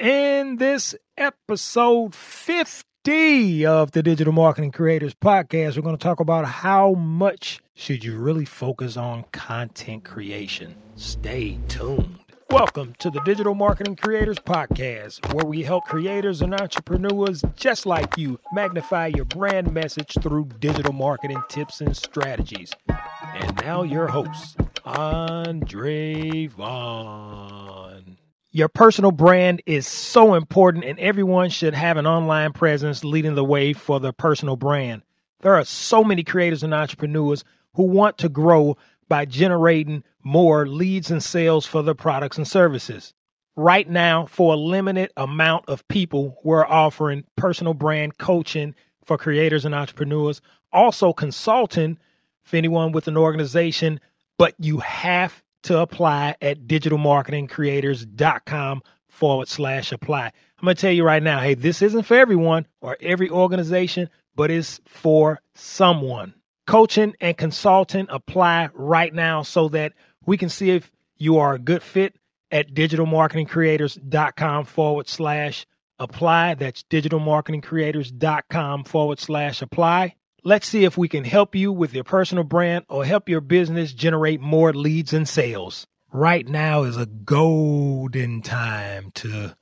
In this episode 50 of the Digital Marketing Creators podcast, we're going to talk about how much should you really focus on content creation. Stay tuned. Welcome to the Digital Marketing Creators podcast, where we help creators and entrepreneurs just like you magnify your brand message through digital marketing tips and strategies. And now your host, Andre Vaughn. Your personal brand is so important, and everyone should have an online presence leading the way for their personal brand. There are so many creators and entrepreneurs who want to grow by generating more leads and sales for their products and services. Right now, for a limited amount of people, we're offering personal brand coaching for creators and entrepreneurs, also consulting for anyone with an organization, but you have to apply at digitalmarketingcreators.com/apply. I'm going to tell you right now, hey, this isn't for everyone or every organization, but it's for someone. Coaching and consulting, apply right now so that we can see if you are a good fit at digitalmarketingcreators.com/apply. That's digitalmarketingcreators.com/apply. Let's see if we can help you with your personal brand or help your business generate more leads and sales. Right now is a golden time to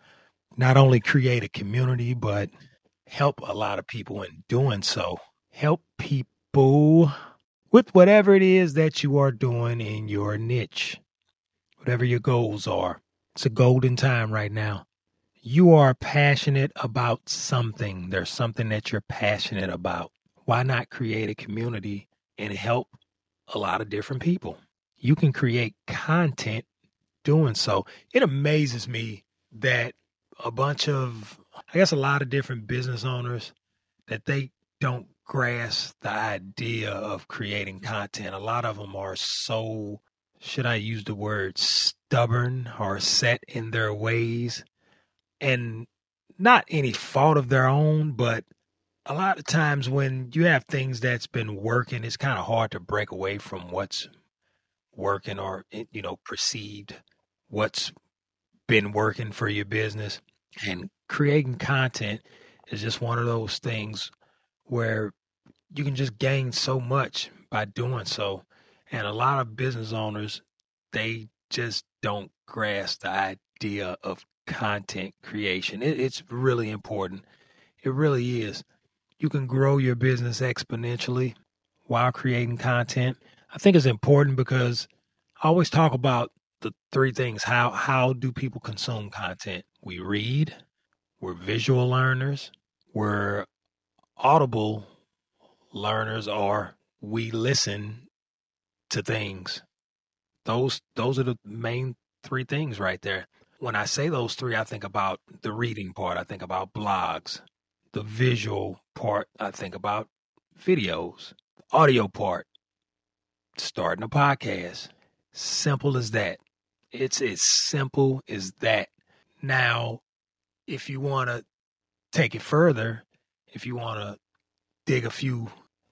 not only create a community, but help a lot of people in doing so. Help people with whatever it is that you are doing in your niche, whatever your goals are. It's a golden time right now. You are passionate about something. There's something that you're passionate about. Why not create a community and help a lot of different people? You can create content doing so. It amazes me that a lot of different business owners, that they don't grasp the idea of creating content. A lot of them are so, should I use the word stubborn or set in their ways, and not any fault of their own, but a lot of times when you have things that's been working, it's kind of hard to break away from what's working or, perceived what's been working for your business. And creating content is just one of those things where you can just gain so much by doing so. And a lot of business owners, they just don't grasp the idea of content creation. It's really important. It really is. You can grow your business exponentially while creating content. I think it's important because I always talk about the three things. How do people consume content? We read, we're visual learners, we're audible learners, or we listen to things. Those are the main three things right there. When I say those three, I think about the reading part. I think about blogs. The visual part, I think about videos. The audio part, starting a podcast. Simple as that. It's as simple as that. Now, if you want to take it further, if you want to dig a few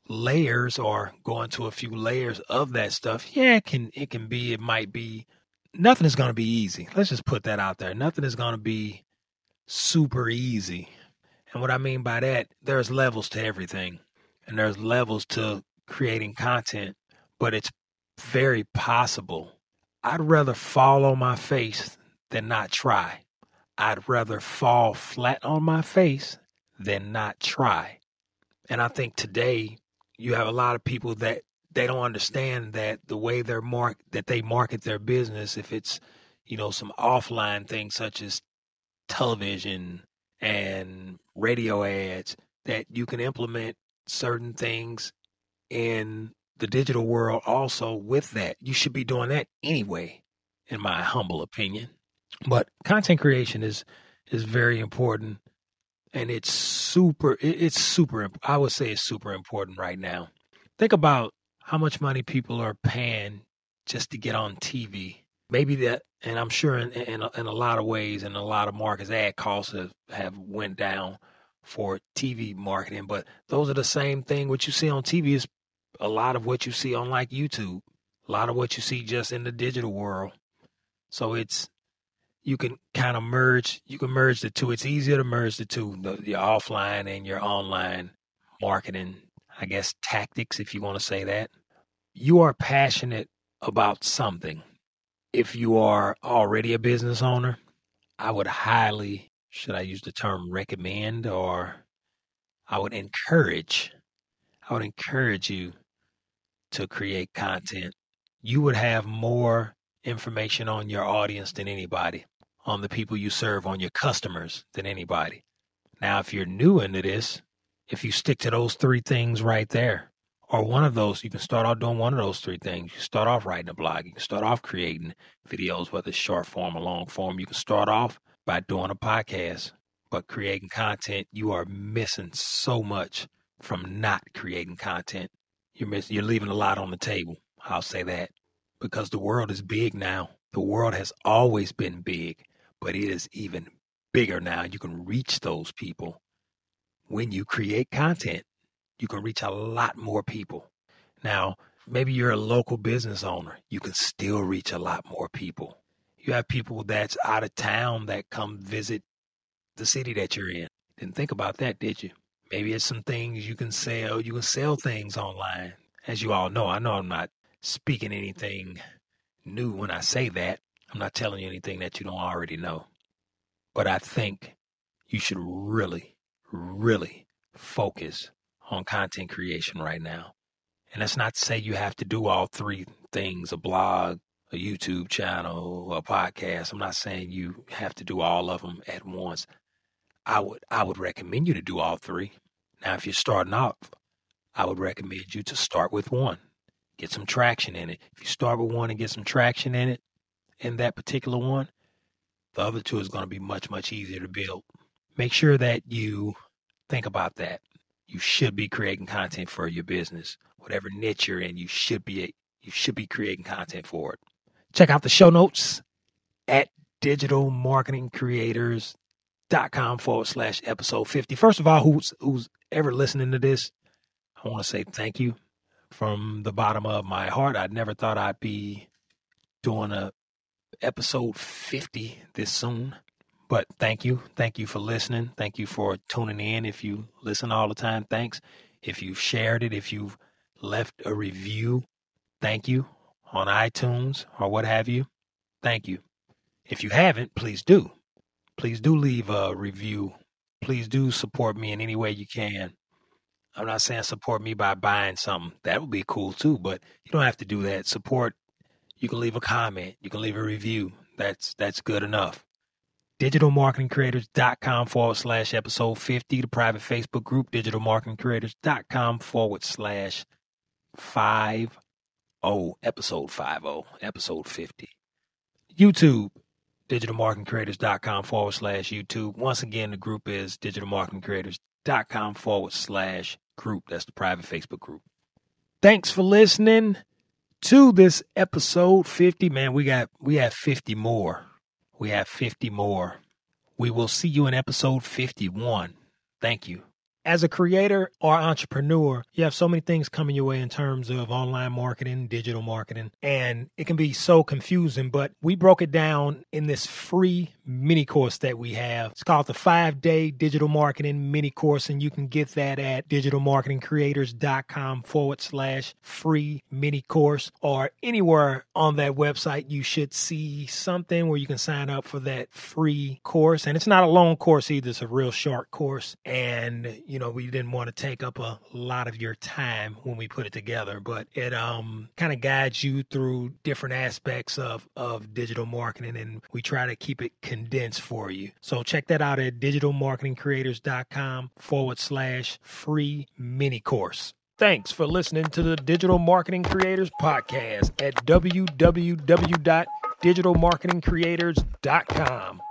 layers or go into a few layers of that stuff, it might be, nothing is going to be easy. Let's just put that out there. Nothing is going to be super easy. And what I mean by that, there's levels to everything, and there's levels to creating content, but it's very possible. I'd rather fall on my face than not try. I'd rather fall flat on my face than not try. And I think today you have a lot of people that they don't understand that the way they market their business, if it's, some offline things such as television and radio ads, that you can implement certain things in the digital world also with that. You should be doing that anyway, in my humble opinion. But content creation is very important, and it's super important right now. Think about how much money people are paying just to get on TV. Maybe that, and I'm sure in a lot of ways, in a lot of markets, ad costs have went down for TV marketing. But those are the same thing. What you see on TV is a lot of what you see on like YouTube, a lot of what you see just in the digital world. So it's, you can kind of merge, you can merge the two. It's easier to merge the two, your offline and your online marketing, I guess, tactics, if you want to say that. You are passionate about something. If you are already a business owner, I would highly, should I use the term recommend, or I would encourage you to create content. You would have more information on your audience than anybody, on the people you serve, on your customers than anybody. Now, if you're new into this, if you stick to those three things right there, or one of those, you can start out doing one of those three things. You start off writing a blog. You can start off creating videos, whether it's short form or long form. You can start off by doing a podcast, but creating content, you are missing so much from not creating content. You're leaving a lot on the table. I'll say that, because the world is big now. The world has always been big, but it is even bigger now. You can reach those people when you create content. You can reach a lot more people. Now, maybe you're a local business owner. You can still reach a lot more people. You have people that's out of town that come visit the city that you're in. Didn't think about that, did you? Maybe it's some things you can sell. You can sell things online. As you all know, I know I'm not speaking anything new when I say that. I'm not telling you anything that you don't already know. But I think you should really, really focus on content creation right now. And that's not to say you have to do all three things, a blog, a YouTube channel, a podcast. I'm not saying you have to do all of them at once. I would recommend you to do all three. Now, if you're starting off, I would recommend you to start with one, get some traction in it. If you start with one and get some traction in it, in that particular one, the other two is going to be much, much easier to build. Make sure that you think about that. You should be creating content for your business. Whatever niche you're in, you should be creating content for it. Check out the show notes at digitalmarketingcreators.com/episode 50. First of all, who's ever listening to this, I want to say thank you from the bottom of my heart. I never thought I'd be doing a episode 50 this soon. But thank you. Thank you for listening. Thank you for tuning in. If you listen all the time, thanks. If you've shared it, if you've left a review, thank you, on iTunes or what have you. Thank you. If you haven't, please do. Please do leave a review. Please do support me in any way you can. I'm not saying support me by buying something. That would be cool too, but you don't have to do that. Support, you can leave a comment. You can leave a review. That's good enough. digitalmarketingcreators.com/episode 50, the private Facebook group, digitalmarketingcreators.com/50, episode 50, episode 50. YouTube, digitalmarketingcreators.com/YouTube. Once again, the group is digitalmarketingcreators.com/group. That's the private Facebook group. Thanks for listening to this episode 50. Man, we have 50 more. We have 50 more. We will see you in episode 51. Thank you. As a creator or entrepreneur, you have so many things coming your way in terms of online marketing, digital marketing, and it can be so confusing, but we broke it down in this free mini course that we have. It's called the 5-Day Digital Marketing Mini Course, and you can get that at digitalmarketingcreators.com/free mini course, or anywhere on that website, you should see something where you can sign up for that free course. And it's not a long course either. It's a real short course. And we didn't want to take up a lot of your time when we put it together, but it kind of guides you through different aspects of digital marketing, and we try to keep it condensed for you. So check that out at digitalmarketingcreators.com/free mini course. Thanks for listening to the Digital Marketing Creators Podcast at www.digitalmarketingcreators.com.